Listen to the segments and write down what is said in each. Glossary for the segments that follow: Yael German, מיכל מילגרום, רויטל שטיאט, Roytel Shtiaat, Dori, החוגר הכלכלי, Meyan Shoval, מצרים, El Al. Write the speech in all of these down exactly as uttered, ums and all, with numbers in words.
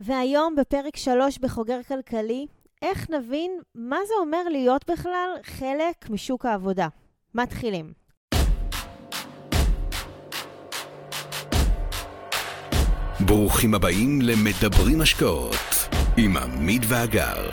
והיום בפרק שלוש בחוגר כלכלי, איך נבין מה זה אומר להיות בכלל חלק משוק העבודה. מתחילים. ברוכים הבאים למדברים השקעות עם עמית והגר.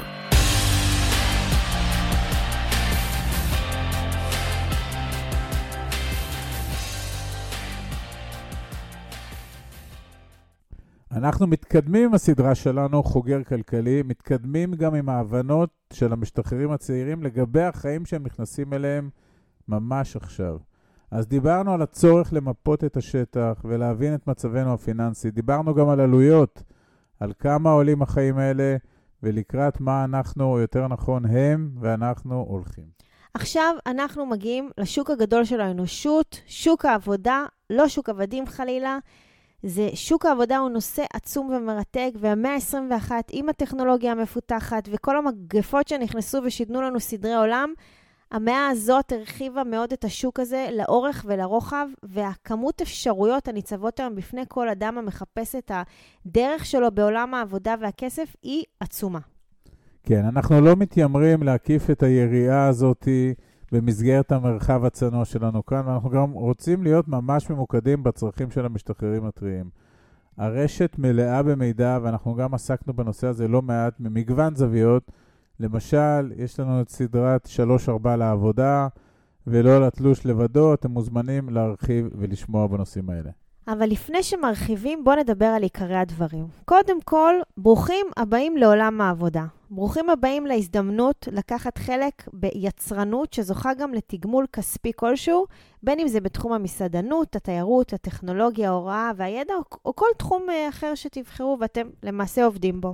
אנחנו מתקדמים עם הסדרה שלנו, חוגר כלכלי, מתקדמים גם עם ההבנות של המשתחררים הצעירים לגבי החיים שהם נכנסים אליהם ממש עכשיו. אז דיברנו על הצורך למפות את השטח ולהבין את מצבנו הפיננסי. דיברנו גם על עלויות, על כמה עולים החיים האלה ולקראת מה אנחנו, או יותר נכון, הם ואנחנו הולכים. עכשיו אנחנו מגיעים לשוק הגדול של האנושות, שוק העבודה, לא שוק עבדים חלילה, זה שוק העבודה הוא נושא עצום ומרתק, והמאה ה-עשרים ואחת עם הטכנולוגיה המפותחת וכל המגפות שנכנסו ושידנו לנו סדרי עולם, המאה הזאת הרחיבה מאוד את השוק הזה לאורך ולרוחב, והכמות אפשרויות הניצבות היום בפני כל אדם המחפש את הדרך שלו בעולם העבודה והכסף היא עצומה. כן, אנחנו לא מתיימרים להקיף את היריעה הזאת במסגרת המרחב הצנוע שלנו כאן, ואנחנו גם רוצים להיות ממש ממוקדים בצרכים של המשתחררים הטריים. הרשת מלאה במידע, ואנחנו גם עסקנו בנושא הזה לא מעט, ממגוון זוויות. למשל, יש לנו את סדרת שלוש ארבע לעבודה, ולא לתלוש לבדו, אתם מוזמנים להרחיב ולשמוע בנושאים האלה. אבל לפני שמרחיבים, בואו נדבר על עיקרי הדברים. קודם כל, ברוכים הבאים לעולם העבודה. ברוכים הבאים להזדמנות לקחת חלק ביצרנות שזוכה גם לתגמול כספי כלשהו, בין אם זה בתחום המסעדנות, התיירות, הטכנולוגיה, ההוראה והידע, או כל תחום אחר שתבחרו ואתם למעשה עובדים בו.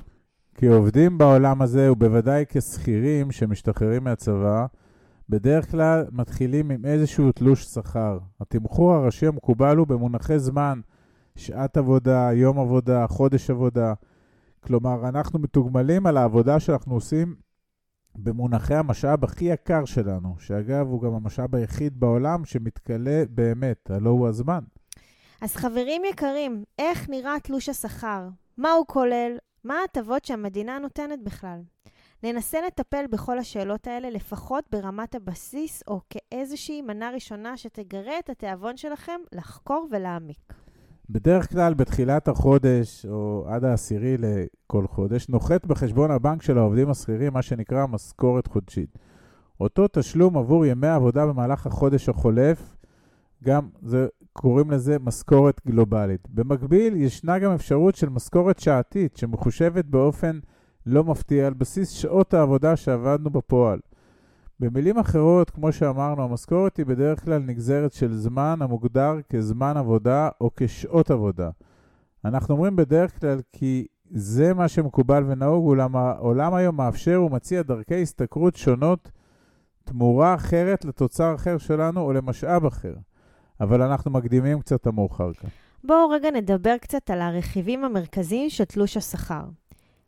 כי עובדים בעולם הזה, ובוודאי כסחירים שמשתחררים מהצבא, בדרך כלל מתחילים עם איזשהו תלוש שכר. התמחור הראשי המקובל הוא במונחי זמן, שעת עבודה, יום עבודה, חודש עבודה. כלומר, אנחנו מתוגמלים על העבודה שאנחנו עושים במונחי המשאב הכי יקר שלנו, שאגב הוא גם המשאב היחיד בעולם שמתקלה באמת, הלא הוא הזמן. אז חברים יקרים, איך נראה תלוש השכר? מה הוא כולל? מה ההטבות שהמדינה נותנת בכלל? ננסה לטפל בכל השאלות האלה, לפחות ברמת הבסיס או כאיזושהי מנה ראשונה שתגרה את התיאבון שלכם לחקור ולהעמיק. בדרך כלל בתחילת החודש או עד העשירי לכל חודש, נוחת בחשבון הבנק של העובדים השכירים מה שנקרא משכורת חודשית. אותו תשלום עבור ימי העבודה במהלך החודש החולף, גם זה, קוראים לזה משכורת גלובלית. במקביל ישנה גם אפשרות של משכורת שעתית שמחושבת באופן לא מפתיע על בסיס שעות העבודה שעבדנו בפועל. במילים אחרות, כמו שאמרנו, המשכורת היא בדרך כלל נגזרת של זמן המוגדר כזמן עבודה או כשעות עבודה. אנחנו אומרים בדרך כלל כי זה מה שמקובל ונהוג, אולם העולם היום מאפשר ומציע דרכי הסתכרות שונות, תמורה אחרת לתוצר אחר שלנו או למשאב אחר. אבל אנחנו מקדימים קצת המאוחר כאן. בואו רגע נדבר קצת על הרכיבים המרכזיים של תלוש השכר.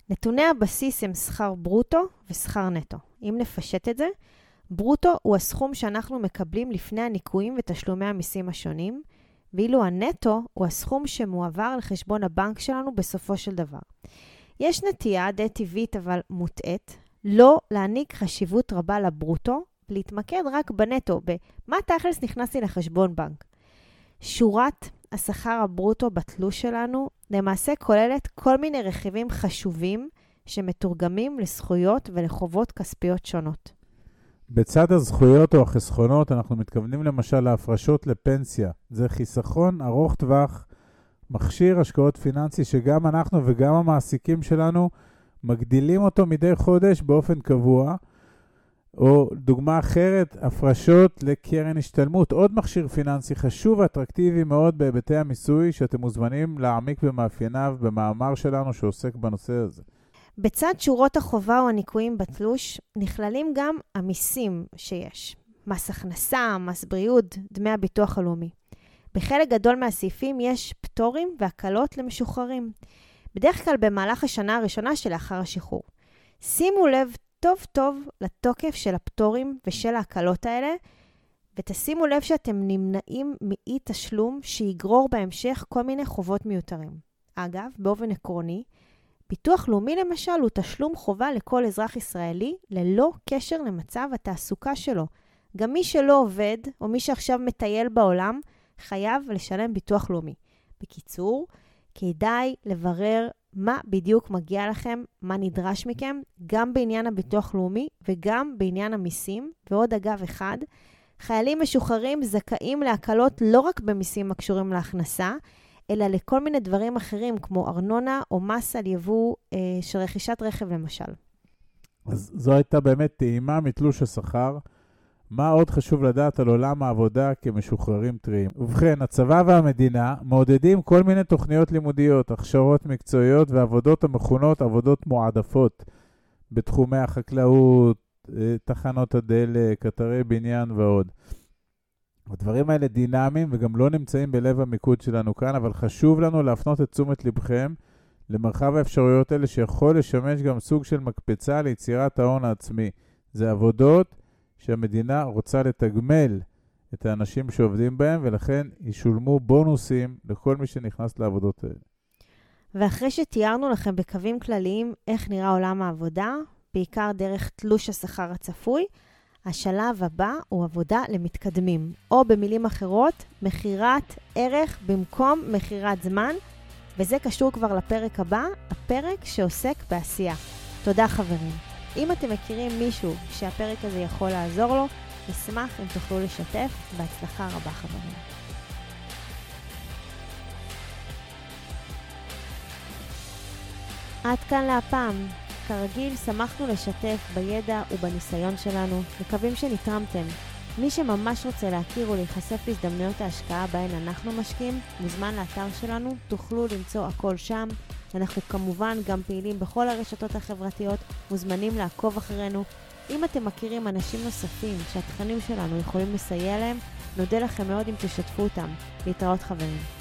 נתוני הבסיס הם שכר ברוטו ושכר נטו. אם נפשט את זה, ברוטו הוא הסכום שאנחנו מקבלים לפני הניקויים ותשלומי המיסים השונים, ואילו הנטו הוא הסכום שמועבר לחשבון הבנק שלנו בסופו של דבר. יש נטייה די טבעית אבל מוטעת, לא להעניק חשיבות רבה לברוטו, להתמקד רק בנטו, במה תכלס נכנסתי לחשבון בנק. שורת השכר הברוטו בתלוש שלנו למעשה כוללת כל מיני רכיבים חשובים שמתורגמים לזכויות ולחובות כספיות שונות. בצד הזכויות או החסכונות אנחנו מתכוונים למשל להפרשות לפנסיה. זה חיסכון ארוך טווח, מכשיר השקעות פיננסי שגם אנחנו וגם המעסיקים שלנו מגדילים אותו מדי חודש באופן קבוע. או דוגמה אחרת, הפרשות לקרן השתלמות, עוד מכשיר פיננסי חשוב ואטרקטיבי מאוד בהיבטי המיסוי, שאתם מוזמנים להעמיק במאפייניו במאמר שלנו שעוסק בנושא הזה. בצד שורות החובה או הניקויים בתלוש, נכללים גם המיסים שיש, מס הכנסה, מס בריאות, דמי הביטוח הלאומי. בחלק גדול מהסעיפים יש פטורים והקלות למשוחררים, בדרך כלל במהלך השנה הראשונה שלאחר השחרור. שימו לב תלוש, טוב טוב לתוקף של הפטורים ושל ההקלות האלה, ותשימו לב שאתם נמנעים מאי תשלום שיגרור בהמשך כל מיני חובות מיותרים. אגב, באופן עקרוני, ביטוח לאומי למשל הוא תשלום חובה לכל אזרח ישראלי ללא קשר למצב התעסוקה שלו. גם מי שלא עובד או מי שעכשיו מטייל בעולם חייב לשלם ביטוח לאומי. בקיצור, כדאי לברר מה בדיוק מגיע לכם, מה נדרש מכם, גם בעניין הביטוח לאומי וגם בעניין המיסים. ועוד אגב אחד, חיילים משוחררים זכאים להקלות לא רק במיסים הקשורים להכנסה, אלא לכל מיני דברים אחרים, כמו ארנונה או מס על יבוא אה, של רכישת רכב למשל. אז זו הייתה באמת טעימה מתלוש השכר. מה עוד חשוב לדעת על עולם העבודה כמשוחררים טריים? ובכן, הצבא והמדינה מעודדים כל מיני תוכניות לימודיות, הכשרות מקצועיות ועבודות המכונות עבודות מועדפות בתחומי החקלאות, תחנות הדלק, אתרי בניין ועוד. הדברים האלה דינמיים וגם לא נמצאים בלב המיקוד שלנו כאן, אבל חשוב לנו להפנות את תשומת לבכם למרחב האפשרויות האלה שיכול לשמש גם סוג של מקפצה ליצירת ההון העצמי. זה עבודות שהמדינה רוצה לתגמל את האנשים שעובדים בהם, ולכן ישולמו בונוסים לכל מי שנכנס לעבודות האלה. ואחרי שתיארנו לכם בקווים כלליים איך נראה עולם העבודה, בעיקר דרך תלוש השכר הצפוי, השלב הבא הוא עבודה למתקדמים, או במילים אחרות, מחירת ערך במקום מחירת זמן, וזה קשור כבר לפרק הבא, הפרק שעוסק בעשייה. תודה חברים. אם אתם מכירים מישהו שהפרק הזה יכול לעזור לו, נשמח אם תוכלו לשתף. בהצלחה רבה חברים. עד כאן להפעם. כרגיל, שמחנו לשתף בידע ובניסיון שלנו, מקווים שנתרמתם. מי שממש רוצה להכיר ולהיחשף להזדמנויות ההשקעה בהן אנחנו משקיעים, מוזמן לאתר שלנו, תוכלו למצוא הכל שם. אנחנו כמובן גם פעילים בכל הרשתות החברתיות, מוזמנים לעקוב אחרינו. אם אתם מכירים אנשים נוספים שהתכנים שלנו יכולים לסייע להם, נודה לכם מאוד אם תשתפו אותם. להתראות חברים.